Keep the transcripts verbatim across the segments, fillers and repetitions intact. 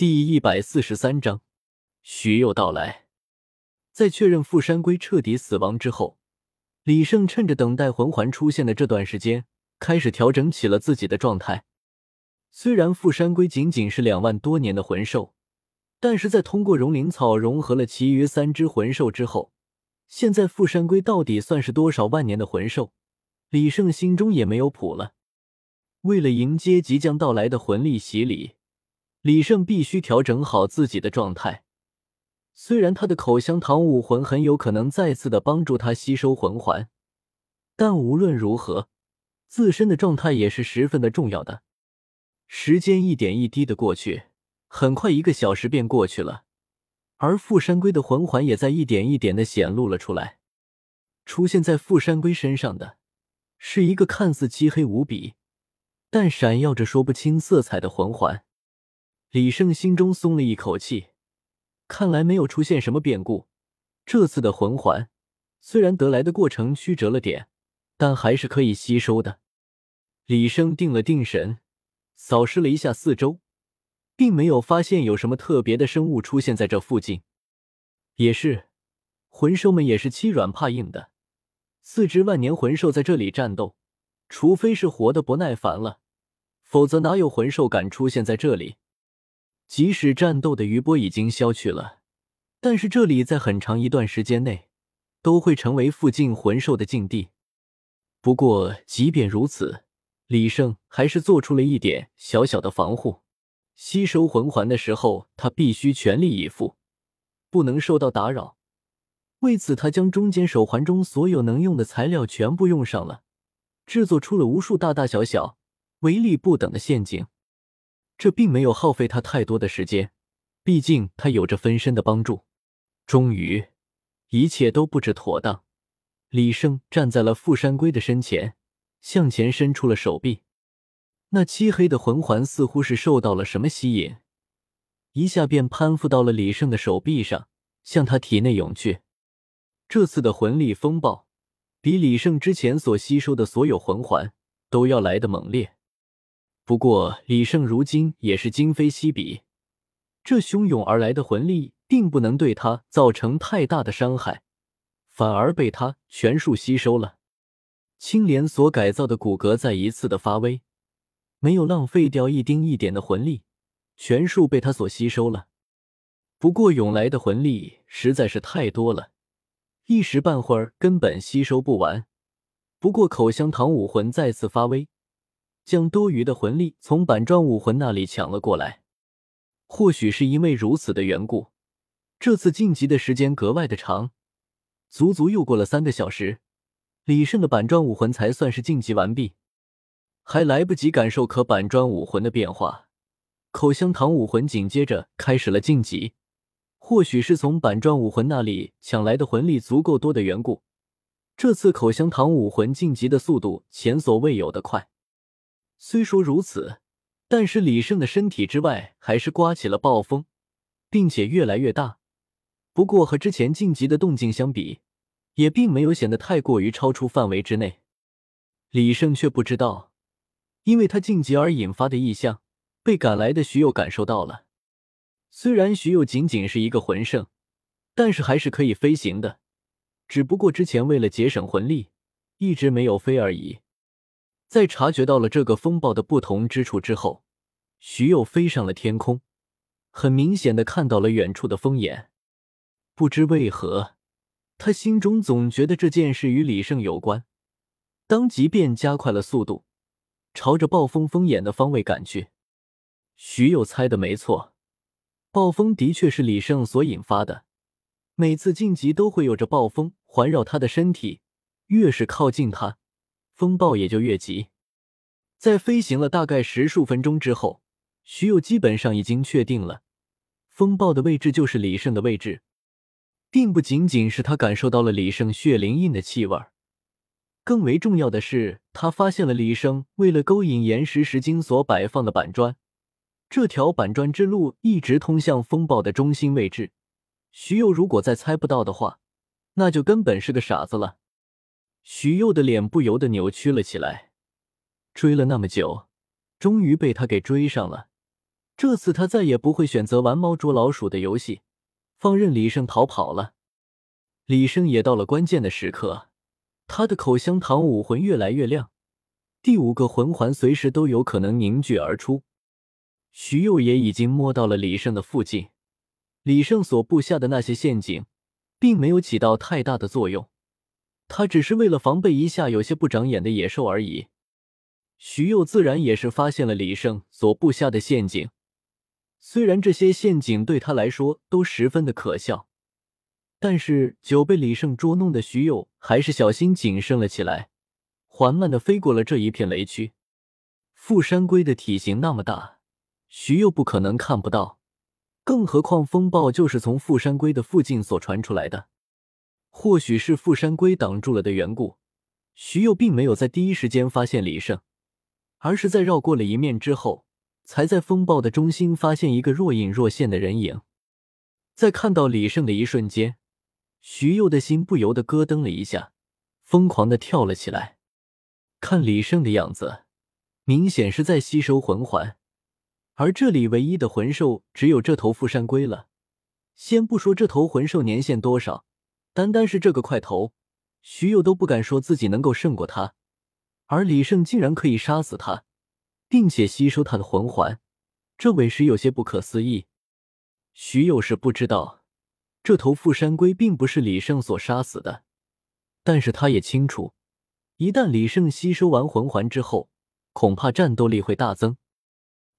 第一百四十三章徐佑到来。在确认傅山龟彻底死亡之后，李胜趁着等待魂环出现的这段时间，开始调整起了自己的状态。虽然傅山龟仅仅是两万多年的魂兽，但是在通过融灵草融合了其余三只魂兽之后，现在傅山龟到底算是多少万年的魂兽，李胜心中也没有谱了。为了迎接即将到来的魂力洗礼，李胜必须调整好自己的状态。虽然他的口香糖武魂很有可能再次的帮助他吸收魂环，但无论如何，自身的状态也是十分的重要的。时间一点一滴的过去，很快一个小时便过去了，而傅山龟的魂环也在一点一点的显露了出来。出现在傅山龟身上的是一个看似漆黑无比，但闪耀着说不清色彩的魂环。李胜心中松了一口气，看来没有出现什么变故。这次的魂环虽然得来的过程曲折了点，但还是可以吸收的。李胜定了定神，扫视了一下四周，并没有发现有什么特别的生物出现在这附近。也是，魂兽们也是欺软怕硬的，四只万年魂兽在这里战斗，除非是活得不耐烦了，否则哪有魂兽敢出现在这里。即使战斗的余波已经消去了，但是这里在很长一段时间内都会成为附近魂兽的禁地。不过即便如此，李胜还是做出了一点小小的防护。吸收魂环的时候，他必须全力以赴，不能受到打扰。为此，他将中间手环中所有能用的材料全部用上了，制作出了无数大大小小、威力不等的陷阱。这并没有耗费他太多的时间，毕竟他有着分身的帮助。终于，一切都布置妥当，李胜站在了傅山龟的身前，向前伸出了手臂。那漆黑的魂环似乎是受到了什么吸引，一下便攀附到了李胜的手臂上，向他体内涌去。这次的魂力风暴，比李胜之前所吸收的所有魂环都要来得猛烈。不过李胜如今也是今非昔比，这汹涌而来的魂力并不能对他造成太大的伤害，反而被他全数吸收了。青莲所改造的骨骼再一次的发威，没有浪费掉一丁一点的魂力，全数被他所吸收了。不过涌来的魂力实在是太多了，一时半会儿根本吸收不完。不过口香糖武魂再次发威，将多余的魂力从板砖武魂那里抢了过来。或许是因为如此的缘故，这次晋级的时间格外的长，足足又过了三个小时，李胜的板砖武魂才算是晋级完毕。还来不及感受可板砖武魂的变化，口香糖武魂紧接着开始了晋级。或许是从板砖武魂那里抢来的魂力足够多的缘故，这次口香糖武魂晋级的速度前所未有的快。虽说如此，但是李胜的身体之外还是刮起了暴风，并且越来越大。不过和之前晋级的动静相比，也并没有显得太过于超出范围之内。李胜却不知道，因为他晋级而引发的异象被赶来的徐佑感受到了。虽然徐佑仅仅是一个魂圣，但是还是可以飞行的，只不过之前为了节省魂力一直没有飞而已。在察觉到了这个风暴的不同之处之后，徐佑飞上了天空，很明显的看到了远处的风眼。不知为何，他心中总觉得这件事与李胜有关，当即便加快了速度，朝着暴风风眼的方位赶去。徐佑猜的没错，暴风的确是李胜所引发的，每次晋级都会有着暴风环绕他的身体，越是靠近他，风暴也就越急。在飞行了大概十数分钟之后，徐佑基本上已经确定了风暴的位置就是李胜的位置。并不仅仅是他感受到了李胜血灵印的气味，更为重要的是他发现了李胜为了勾引岩石石晶所摆放的板砖。这条板砖之路一直通向风暴的中心位置，徐佑如果再猜不到的话，那就根本是个傻子了。徐佑的脸不由得扭曲了起来，追了那么久，终于被他给追上了，这次他再也不会选择玩猫捉老鼠的游戏，放任李胜逃跑了。李胜也到了关键的时刻，他的口香糖武魂越来越亮，第五个魂环随时都有可能凝聚而出。徐佑也已经摸到了李胜的附近，李胜所布下的那些陷阱并没有起到太大的作用，他只是为了防备一下有些不长眼的野兽而已。徐佑自然也是发现了李胜所布下的陷阱，虽然这些陷阱对他来说都十分的可笑，但是久被李胜捉弄的徐佑还是小心谨慎了起来，缓慢地飞过了这一片雷区。富山龟的体型那么大，徐佑不可能看不到，更何况风暴就是从富山龟的附近所传出来的。或许是富山龟挡住了的缘故，徐佑并没有在第一时间发现李胜，而是在绕过了一面之后，才在风暴的中心发现一个若隐若现的人影。在看到李胜的一瞬间，徐佑的心不由得咯噔了一下，疯狂地跳了起来。看李胜的样子，明显是在吸收魂环，而这里唯一的魂兽只有这头富山龟了。先不说这头魂兽年限多少，单单是这个块头，徐佑都不敢说自己能够胜过他，而李胜竟然可以杀死他，并且吸收他的魂环，这委实有些不可思议。徐佑是不知道，这头富山龟并不是李胜所杀死的，但是他也清楚，一旦李胜吸收完魂环之后，恐怕战斗力会大增。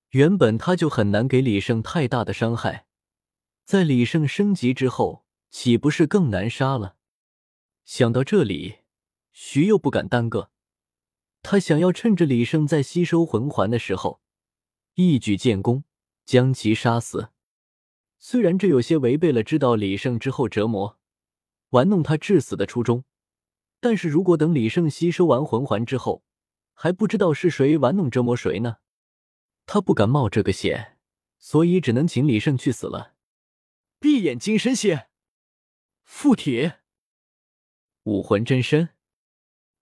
原本他就很难给李胜太大的伤害，在李胜升级之后，岂不是更难杀了？想到这里，徐佑不敢耽搁，他想要趁着李胜在吸收魂环的时候，一举建功，将其杀死。虽然这有些违背了知道李胜之后折磨、玩弄他致死的初衷，但是如果等李胜吸收完魂环之后，还不知道是谁玩弄折磨谁呢？他不敢冒这个险，所以只能请李胜去死了。闭眼金身血，附体，武魂真身，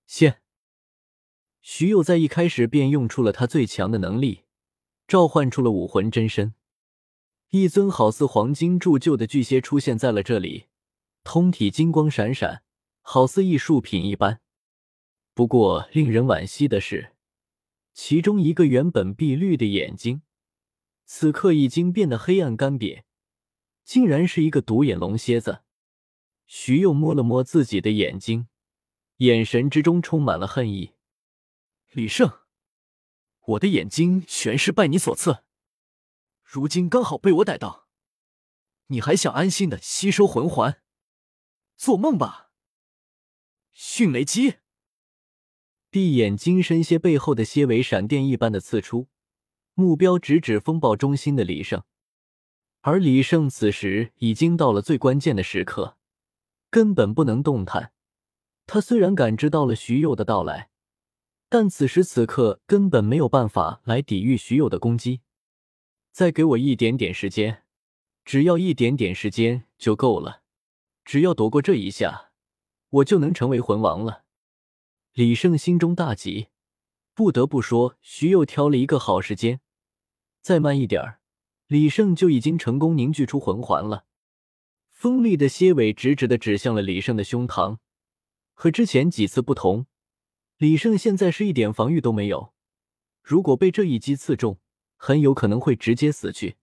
现。徐佑在一开始便用出了他最强的能力，召唤出了武魂真身。一尊好似黄金铸就的巨蟹出现在了这里，通体金光闪闪，好似艺术品一般。不过令人惋惜的是，其中一个原本碧绿的眼睛，此刻已经变得黑暗干瘪，竟然是一个独眼龙蝎子。徐佑摸了摸自己的眼睛，眼神之中充满了恨意。李胜，我的眼睛全是拜你所赐，如今刚好被我逮到，你还想安心的吸收魂环？做梦吧！迅雷击，闭眼金身蝎背后的蝎尾闪电一般的刺出，目标直指风暴中心的李胜。而李胜此时已经到了最关键的时刻，根本不能动弹。他虽然感知到了徐佑的到来，但此时此刻根本没有办法来抵御徐佑的攻击。再给我一点点时间，只要一点点时间就够了，只要躲过这一下，我就能成为魂王了。李胜心中大急，不得不说徐佑挑了一个好时间，再慢一点，李胜就已经成功凝聚出魂环了。锋利的蝎尾直直地指向了李胜的胸膛，和之前几次不同，李胜现在是一点防御都没有，如果被这一击刺中，很有可能会直接死去。